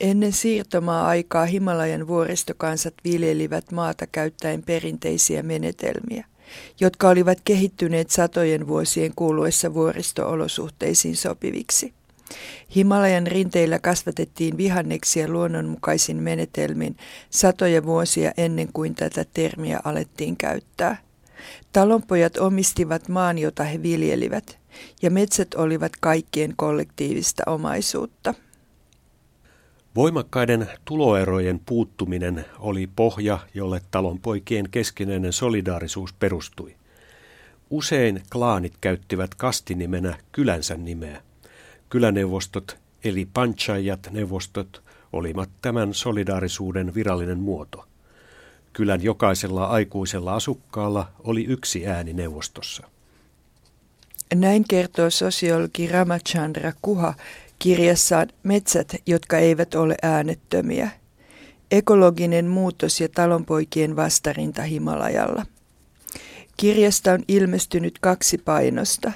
Ennen siirtomaa-aikaa Himalajan vuoristokansat viljelivät maata käyttäen perinteisiä menetelmiä, jotka olivat kehittyneet satojen vuosien kuluessa vuoristoolosuhteisiin sopiviksi. Himalajan rinteillä kasvatettiin vihanneksia luonnonmukaisin menetelmin satoja vuosia ennen kuin tätä termiä alettiin käyttää. Talonpojat omistivat maan, jota he viljelivät, ja metsät olivat kaikkien kollektiivista omaisuutta. Voimakkaiden tuloerojen puuttuminen oli pohja, jolle talonpoikien keskinäinen solidaarisuus perustui. Usein klaanit käyttivät kastinimenä kylänsä nimeä. Kyläneuvostot eli panchayat-neuvostot olivat tämän solidaarisuuden virallinen muoto. Kylän jokaisella aikuisella asukkaalla oli yksi ääni neuvostossa. Näin kertoo sosiologi Ramachandra Guha kirjassaan Metsät, jotka eivät ole äänettömiä. Ekologinen muutos ja talonpoikien vastarinta Himalajalla. Kirjasta on ilmestynyt kaksi painosta.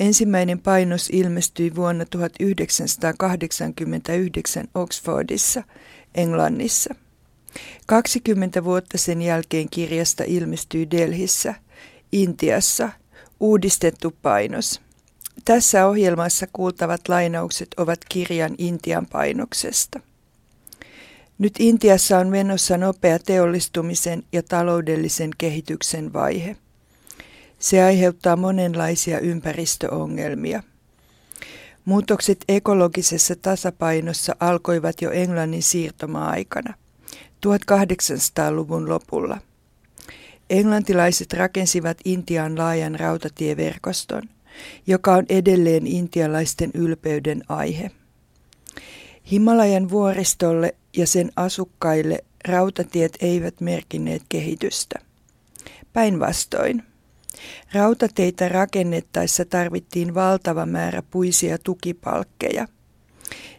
Ensimmäinen painos ilmestyi vuonna 1989 Oxfordissa, Englannissa. 20 vuotta sen jälkeen kirjasta ilmestyi Delhissä, Intiassa, uudistettu painos. Tässä ohjelmassa kuultavat lainaukset ovat kirjan Intian painoksesta. Nyt Intiassa on menossa nopea teollistumisen ja taloudellisen kehityksen vaihe. Se aiheuttaa monenlaisia ympäristöongelmia. Muutokset ekologisessa tasapainossa alkoivat jo Englannin siirtoma-aikana, 1800-luvun lopulla. Englantilaiset rakensivat Intiaan laajan rautatieverkoston, joka on edelleen intialaisten ylpeyden aihe. Himalajan vuoristolle ja sen asukkaille rautatiet eivät merkinneet kehitystä. Päinvastoin. Rautateitä rakennettaessa tarvittiin valtava määrä puisia tukipalkkeja.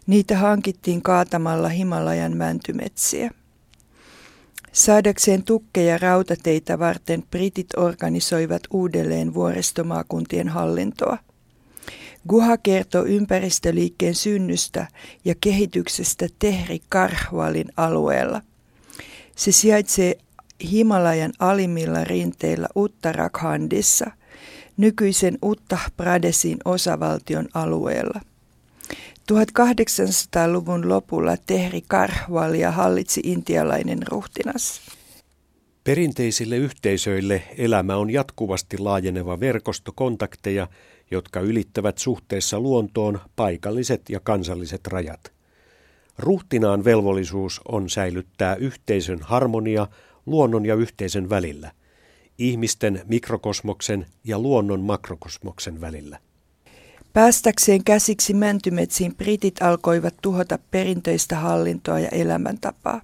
Niitä hankittiin kaatamalla Himalajan mäntymetsiä. Saadakseen tukkeja rautateitä varten britit organisoivat uudelleen vuoristomaakuntien hallintoa. Guha kertoo ympäristöliikkeen synnystä ja kehityksestä Tehri-Garhwalin alueella. Se sijaitsee Himalajan alimmilla rinteillä Uttarakhandissa, nykyisen Uttar Pradesin osavaltion alueella. 1800-luvun lopulla Tehri-Garhwalia hallitsi intialainen ruhtinas. Perinteisille yhteisöille elämä on jatkuvasti laajeneva verkosto kontakteja, jotka ylittävät suhteessa luontoon paikalliset ja kansalliset rajat. Ruhtinaan velvollisuus on säilyttää yhteisön harmonia luonnon ja yhteisön välillä, ihmisten mikrokosmoksen ja luonnon makrokosmoksen välillä. Päästäkseen käsiksi mäntymetsiin britit alkoivat tuhota perinteistä hallintoa ja elämäntapaa.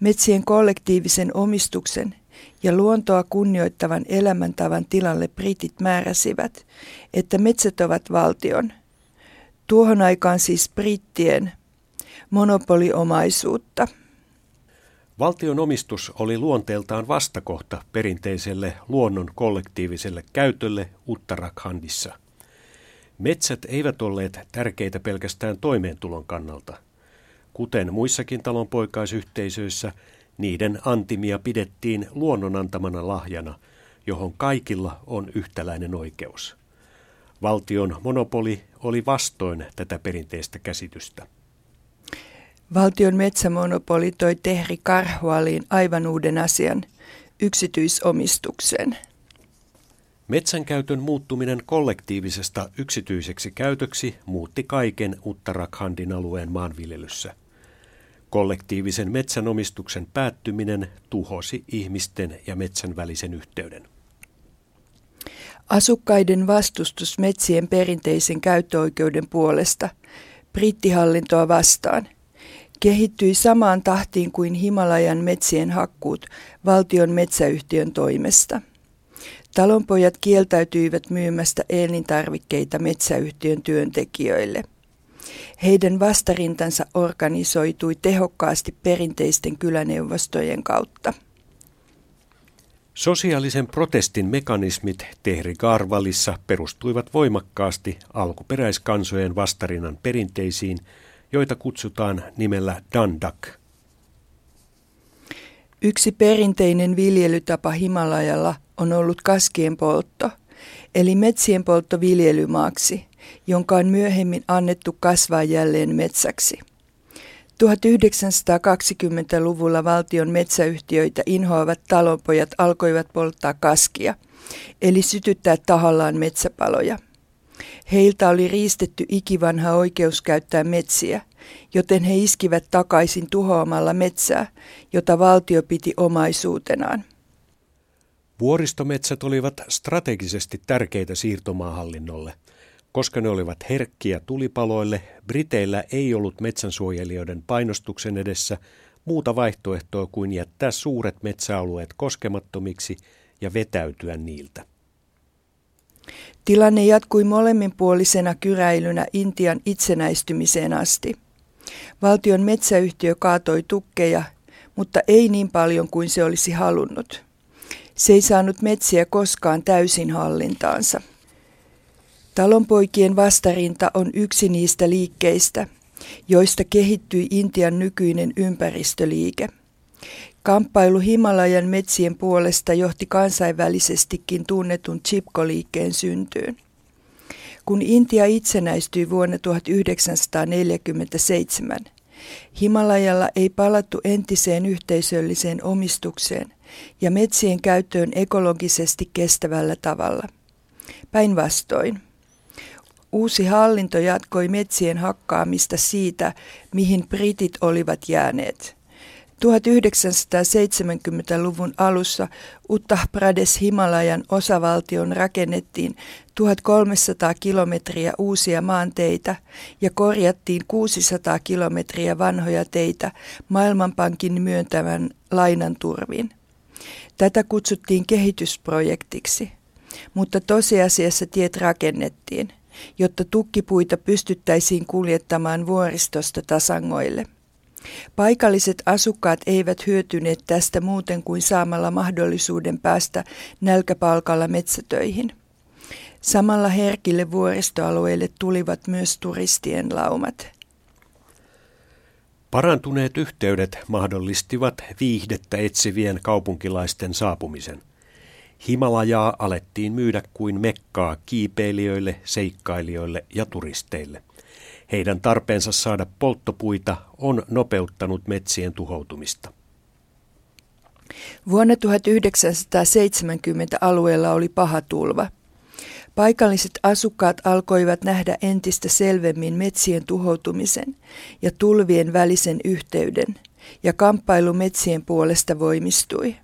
Metsien kollektiivisen omistuksen ja luontoa kunnioittavan elämäntavan tilalle britit määräsivät, että metsät ovat valtion, tuohon aikaan siis brittien, monopoliomaisuutta. Valtion omistus oli luonteeltaan vastakohta perinteiselle luonnon kollektiiviselle käytölle Uttarakhandissa. Metsät eivät olleet tärkeitä pelkästään toimeentulon kannalta. Kuten muissakin talonpoikaisyhteisöissä, niiden antimia pidettiin luonnon antamana lahjana, johon kaikilla on yhtäläinen oikeus. Valtion monopoli oli vastoin tätä perinteistä käsitystä. Valtion metsämonopoli toi Tehri-Garhwaliin aivan uuden asian, yksityisomistuksen. Metsänkäytön muuttuminen kollektiivisesta yksityiseksi käytöksi muutti kaiken Uttarakhandin alueen maanviljelyssä. Kollektiivisen metsänomistuksen päättyminen tuhosi ihmisten ja metsän välisen yhteyden. Asukkaiden vastustus metsien perinteisen käyttöoikeuden puolesta, brittihallintoa vastaan, kehittyi samaan tahtiin kuin Himalajan metsien hakkuut valtion metsäyhtiön toimesta. Talonpojat kieltäytyivät myymästä elintarvikkeita metsäyhtiön työntekijöille. Heidän vastarintansa organisoitui tehokkaasti perinteisten kyläneuvostojen kautta. Sosiaalisen protestin mekanismit Tehri-Garhwalissa perustuivat voimakkaasti alkuperäiskansojen vastarinnan perinteisiin joita kutsutaan nimellä Dandak. Yksi perinteinen viljelytapa Himalajalla on ollut kaskien poltto, eli metsien poltto viljelymaaksi, jonka on myöhemmin annettu kasvaa jälleen metsäksi. 1920-luvulla valtion metsäyhtiöitä inhoavat talonpojat alkoivat polttaa kaskia, eli sytyttää tahallaan metsäpaloja. Heiltä oli riistetty ikivanha oikeus käyttää metsiä, joten he iskivät takaisin tuhoamalla metsää, jota valtio piti omaisuutenaan. Vuoristometsät olivat strategisesti tärkeitä siirtomaahallinnolle. Koska ne olivat herkkiä tulipaloille, Briteillä ei ollut metsänsuojelijoiden painostuksen edessä muuta vaihtoehtoa kuin jättää suuret metsäalueet koskemattomiksi ja vetäytyä niiltä. Tilanne jatkui molemminpuolisena kyräilynä Intian itsenäistymiseen asti. Valtion metsäyhtiö kaatoi tukkeja, mutta ei niin paljon kuin se olisi halunnut. Se ei saanut metsiä koskaan täysin hallintaansa. Talonpoikien vastarinta on yksi niistä liikkeistä, joista kehittyi Intian nykyinen ympäristöliike. Kamppailu Himalajan metsien puolesta johti kansainvälisestikin tunnetun Chipko-liikkeen syntyyn. Kun Intia itsenäistyi vuonna 1947, Himalajalla ei palattu entiseen yhteisölliseen omistukseen ja metsien käyttöön ekologisesti kestävällä tavalla. Päinvastoin. Uusi hallinto jatkoi metsien hakkaamista siitä, mihin britit olivat jääneet. 1970-luvun alussa Uttar Pradesh Himalajan osavaltion rakennettiin 1300 kilometriä uusia maanteitä ja korjattiin 600 kilometriä vanhoja teitä Maailmanpankin myöntämän lainan turvin. Tätä kutsuttiin kehitysprojektiksi, mutta tosiasiassa tiet rakennettiin, jotta tukkipuita pystyttäisiin kuljettamaan vuoristosta tasangoille. Paikalliset asukkaat eivät hyötyneet tästä muuten kuin saamalla mahdollisuuden päästä nälkäpalkalla metsätöihin. Samalla herkille vuoristoalueille tulivat myös turistien laumat. Parantuneet yhteydet mahdollistivat viihdettä etsivien kaupunkilaisten saapumisen. Himalajaa alettiin myydä kuin mekkaa kiipeilijöille, seikkailijoille ja turisteille. Heidän tarpeensa saada polttopuita on nopeuttanut metsien tuhoutumista. Vuonna 1970 alueella oli paha tulva. Paikalliset asukkaat alkoivat nähdä entistä selvemmin metsien tuhoutumisen ja tulvien välisen yhteyden, ja kamppailu metsien puolesta voimistui.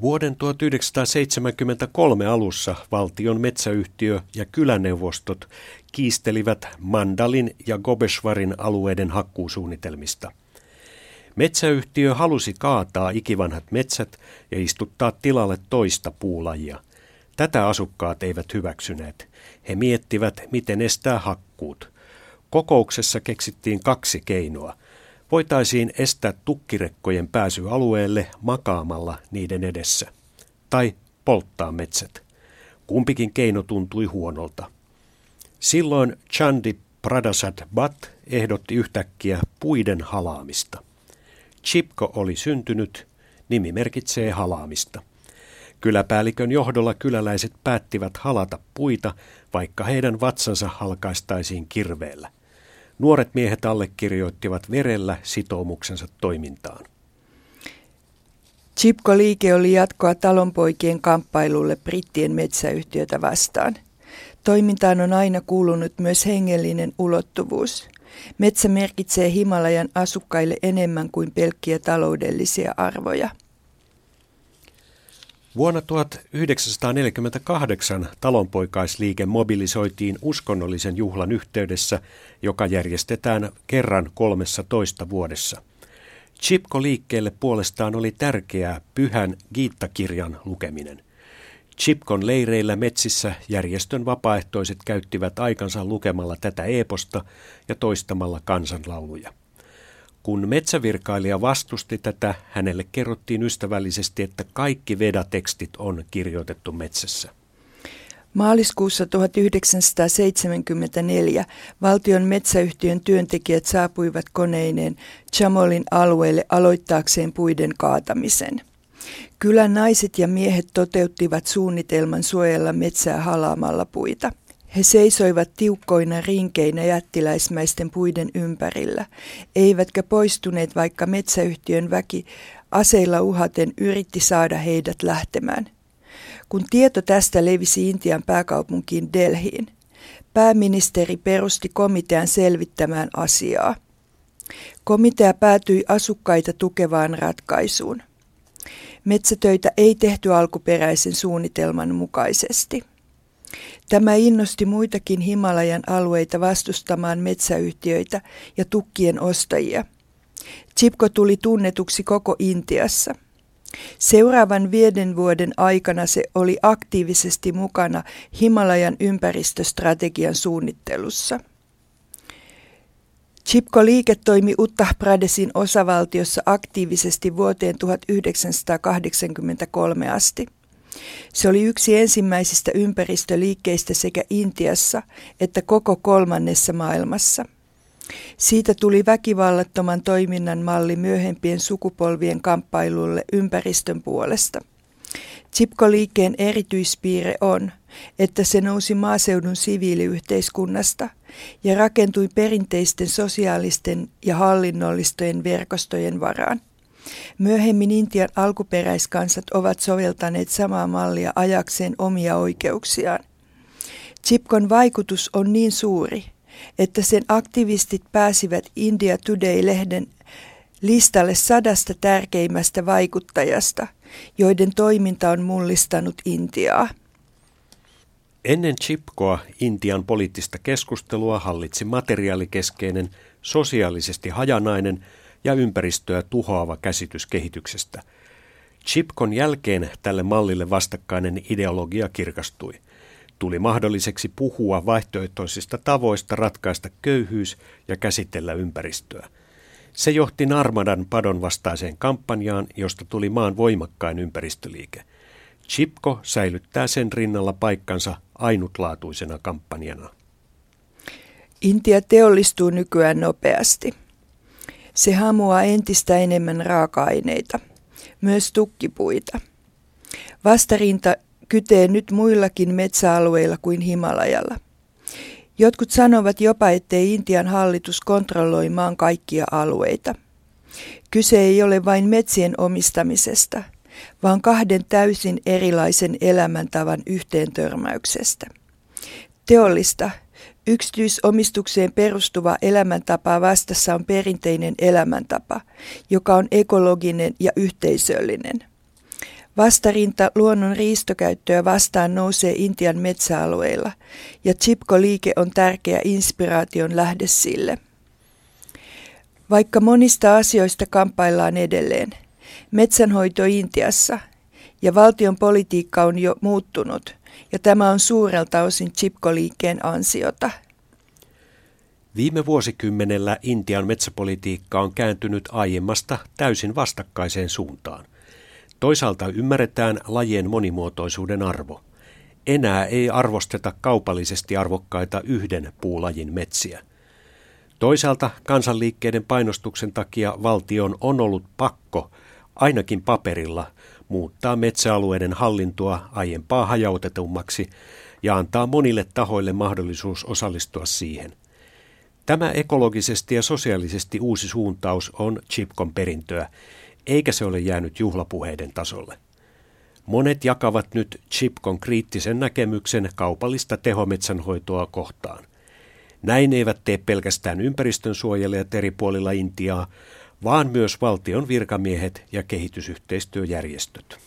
Vuoden 1973 alussa valtion metsäyhtiö ja kyläneuvostot kiistelivät Mandalin ja Gobeshwarin alueiden hakkuusuunnitelmista. Metsäyhtiö halusi kaataa ikivanhat metsät ja istuttaa tilalle toista puulajia. Tätä asukkaat eivät hyväksyneet. He miettivät, miten estää hakkuut. Kokouksessa keksittiin kaksi keinoa. Voitaisiin estää tukkirekkojen pääsy alueelle makaamalla niiden edessä, tai polttaa metsät. Kumpikin keino tuntui huonolta. Silloin Chandi Prasad Bhatt ehdotti yhtäkkiä puiden halaamista. Chipko oli syntynyt, nimi merkitsee halaamista. Kyläpäällikön johdolla kyläläiset päättivät halata puita, vaikka heidän vatsansa halkaistaisiin kirveellä. Nuoret miehet allekirjoittivat verellä sitoumuksensa toimintaan. Chipko-liike oli jatkoa talonpoikien kamppailulle brittien metsäyhtiötä vastaan. Toimintaan on aina kuulunut myös hengellinen ulottuvuus. Metsä merkitsee Himalajan asukkaille enemmän kuin pelkkiä taloudellisia arvoja. Vuonna 1948 talonpoikaisliike mobilisoitiin uskonnollisen juhlan yhteydessä, joka järjestetään kerran 13 vuodessa. Chipko-liikkeelle puolestaan oli tärkeää pyhän Gita-kirjan lukeminen. Chipkon leireillä metsissä järjestön vapaaehtoiset käyttivät aikansa lukemalla tätä eeposta ja toistamalla kansanlauluja. Kun metsävirkailija vastusti tätä, hänelle kerrottiin ystävällisesti, että kaikki vedatekstit on kirjoitettu metsässä. Maaliskuussa 1974 valtion metsäyhtiön työntekijät saapuivat koneineen Chamolin alueelle aloittaakseen puiden kaatamisen. Kylän naiset ja miehet toteuttivat suunnitelman suojella metsää halaamalla puita. He seisoivat tiukkoina rinkeinä jättiläismäisten puiden ympärillä, eivätkä poistuneet, vaikka metsäyhtiön väki aseilla uhaten yritti saada heidät lähtemään. Kun tieto tästä levisi Intian pääkaupunkiin Delhiin, pääministeri perusti komitean selvittämään asiaa. Komitea päätyi asukkaita tukevaan ratkaisuun. Metsätöitä ei tehty alkuperäisen suunnitelman mukaisesti. Tämä innosti muitakin Himalajan alueita vastustamaan metsäyhtiöitä ja tukkien ostajia. Chipko tuli tunnetuksi koko Intiassa. Seuraavan 5 vuoden aikana se oli aktiivisesti mukana Himalajan ympäristöstrategian suunnittelussa. Chipko-liike toimi Uttar Pradesin osavaltiossa aktiivisesti vuoteen 1983 asti. Se oli yksi ensimmäisistä ympäristöliikkeistä sekä Intiassa että koko kolmannessa maailmassa. Siitä tuli väkivallattoman toiminnan malli myöhempien sukupolvien kamppailulle ympäristön puolesta. Chipko-liikkeen erityispiirre on, että se nousi maaseudun siviiliyhteiskunnasta ja rakentui perinteisten sosiaalisten ja hallinnollisten verkostojen varaan. Myöhemmin Intian alkuperäiskansat ovat soveltaneet samaa mallia ajakseen omia oikeuksiaan. Chipkon vaikutus on niin suuri, että sen aktivistit pääsivät India Today-lehden listalle 100 tärkeimmästä vaikuttajasta, joiden toiminta on mullistanut Intiaa. Ennen Chipkoa Intian poliittista keskustelua hallitsi materiaalikeskeinen, sosiaalisesti hajanainen ja ympäristöä tuhoava käsitys kehityksestä. Chipkon jälkeen tälle mallille vastakkainen ideologia kirkastui. Tuli mahdolliseksi puhua vaihtoehtoisista tavoista ratkaista köyhyys ja käsitellä ympäristöä. Se johti Narmadan padon vastaiseen kampanjaan, josta tuli maan voimakkain ympäristöliike. Chipko säilyttää sen rinnalla paikkansa ainutlaatuisena kampanjana. Intia teollistuu nykyään nopeasti. Se hamuaa entistä enemmän raaka-aineita, myös tukkipuita. Vastarinta kytee nyt muillakin metsäalueilla kuin Himalajalla. Jotkut sanovat jopa, ettei Intian hallitus kontrolloi maan kaikkia alueita. Kyse ei ole vain metsien omistamisesta, vaan 2 täysin erilaisen elämäntavan yhteentörmäyksestä. Teollista, yksityisomistukseen perustuva elämäntapa vastassa on perinteinen elämäntapa, joka on ekologinen ja yhteisöllinen. Vastarinta luonnon riistokäyttöä vastaan nousee Intian metsäalueilla, ja Chipko-liike on tärkeä inspiraation lähde sille. Vaikka monista asioista kamppaillaan edelleen, metsänhoito Intiassa ja valtion politiikka on jo muuttunut, ja tämä on suurelta osin Chipko-liikkeen ansiota. Viime vuosikymmenellä Intian metsäpolitiikka on kääntynyt aiemmasta täysin vastakkaiseen suuntaan. Toisaalta ymmärretään lajien monimuotoisuuden arvo. Enää ei arvosteta kaupallisesti arvokkaita yhden puulajin metsiä. Toisaalta kansanliikkeiden painostuksen takia valtion on ollut pakko, ainakin paperilla, muuttaa metsäalueiden hallintoa aiempaa hajautetummaksi ja antaa monille tahoille mahdollisuus osallistua siihen. Tämä ekologisesti ja sosiaalisesti uusi suuntaus on Chipkon perintöä, eikä se ole jäänyt juhlapuheiden tasolle. Monet jakavat nyt Chipkon kriittisen näkemyksen kaupallista tehometsänhoitoa kohtaan. Näin eivät tee pelkästään ympäristönsuojelijat eri puolilla Intiaa, vaan myös valtion virkamiehet ja kehitysyhteistyöjärjestöt.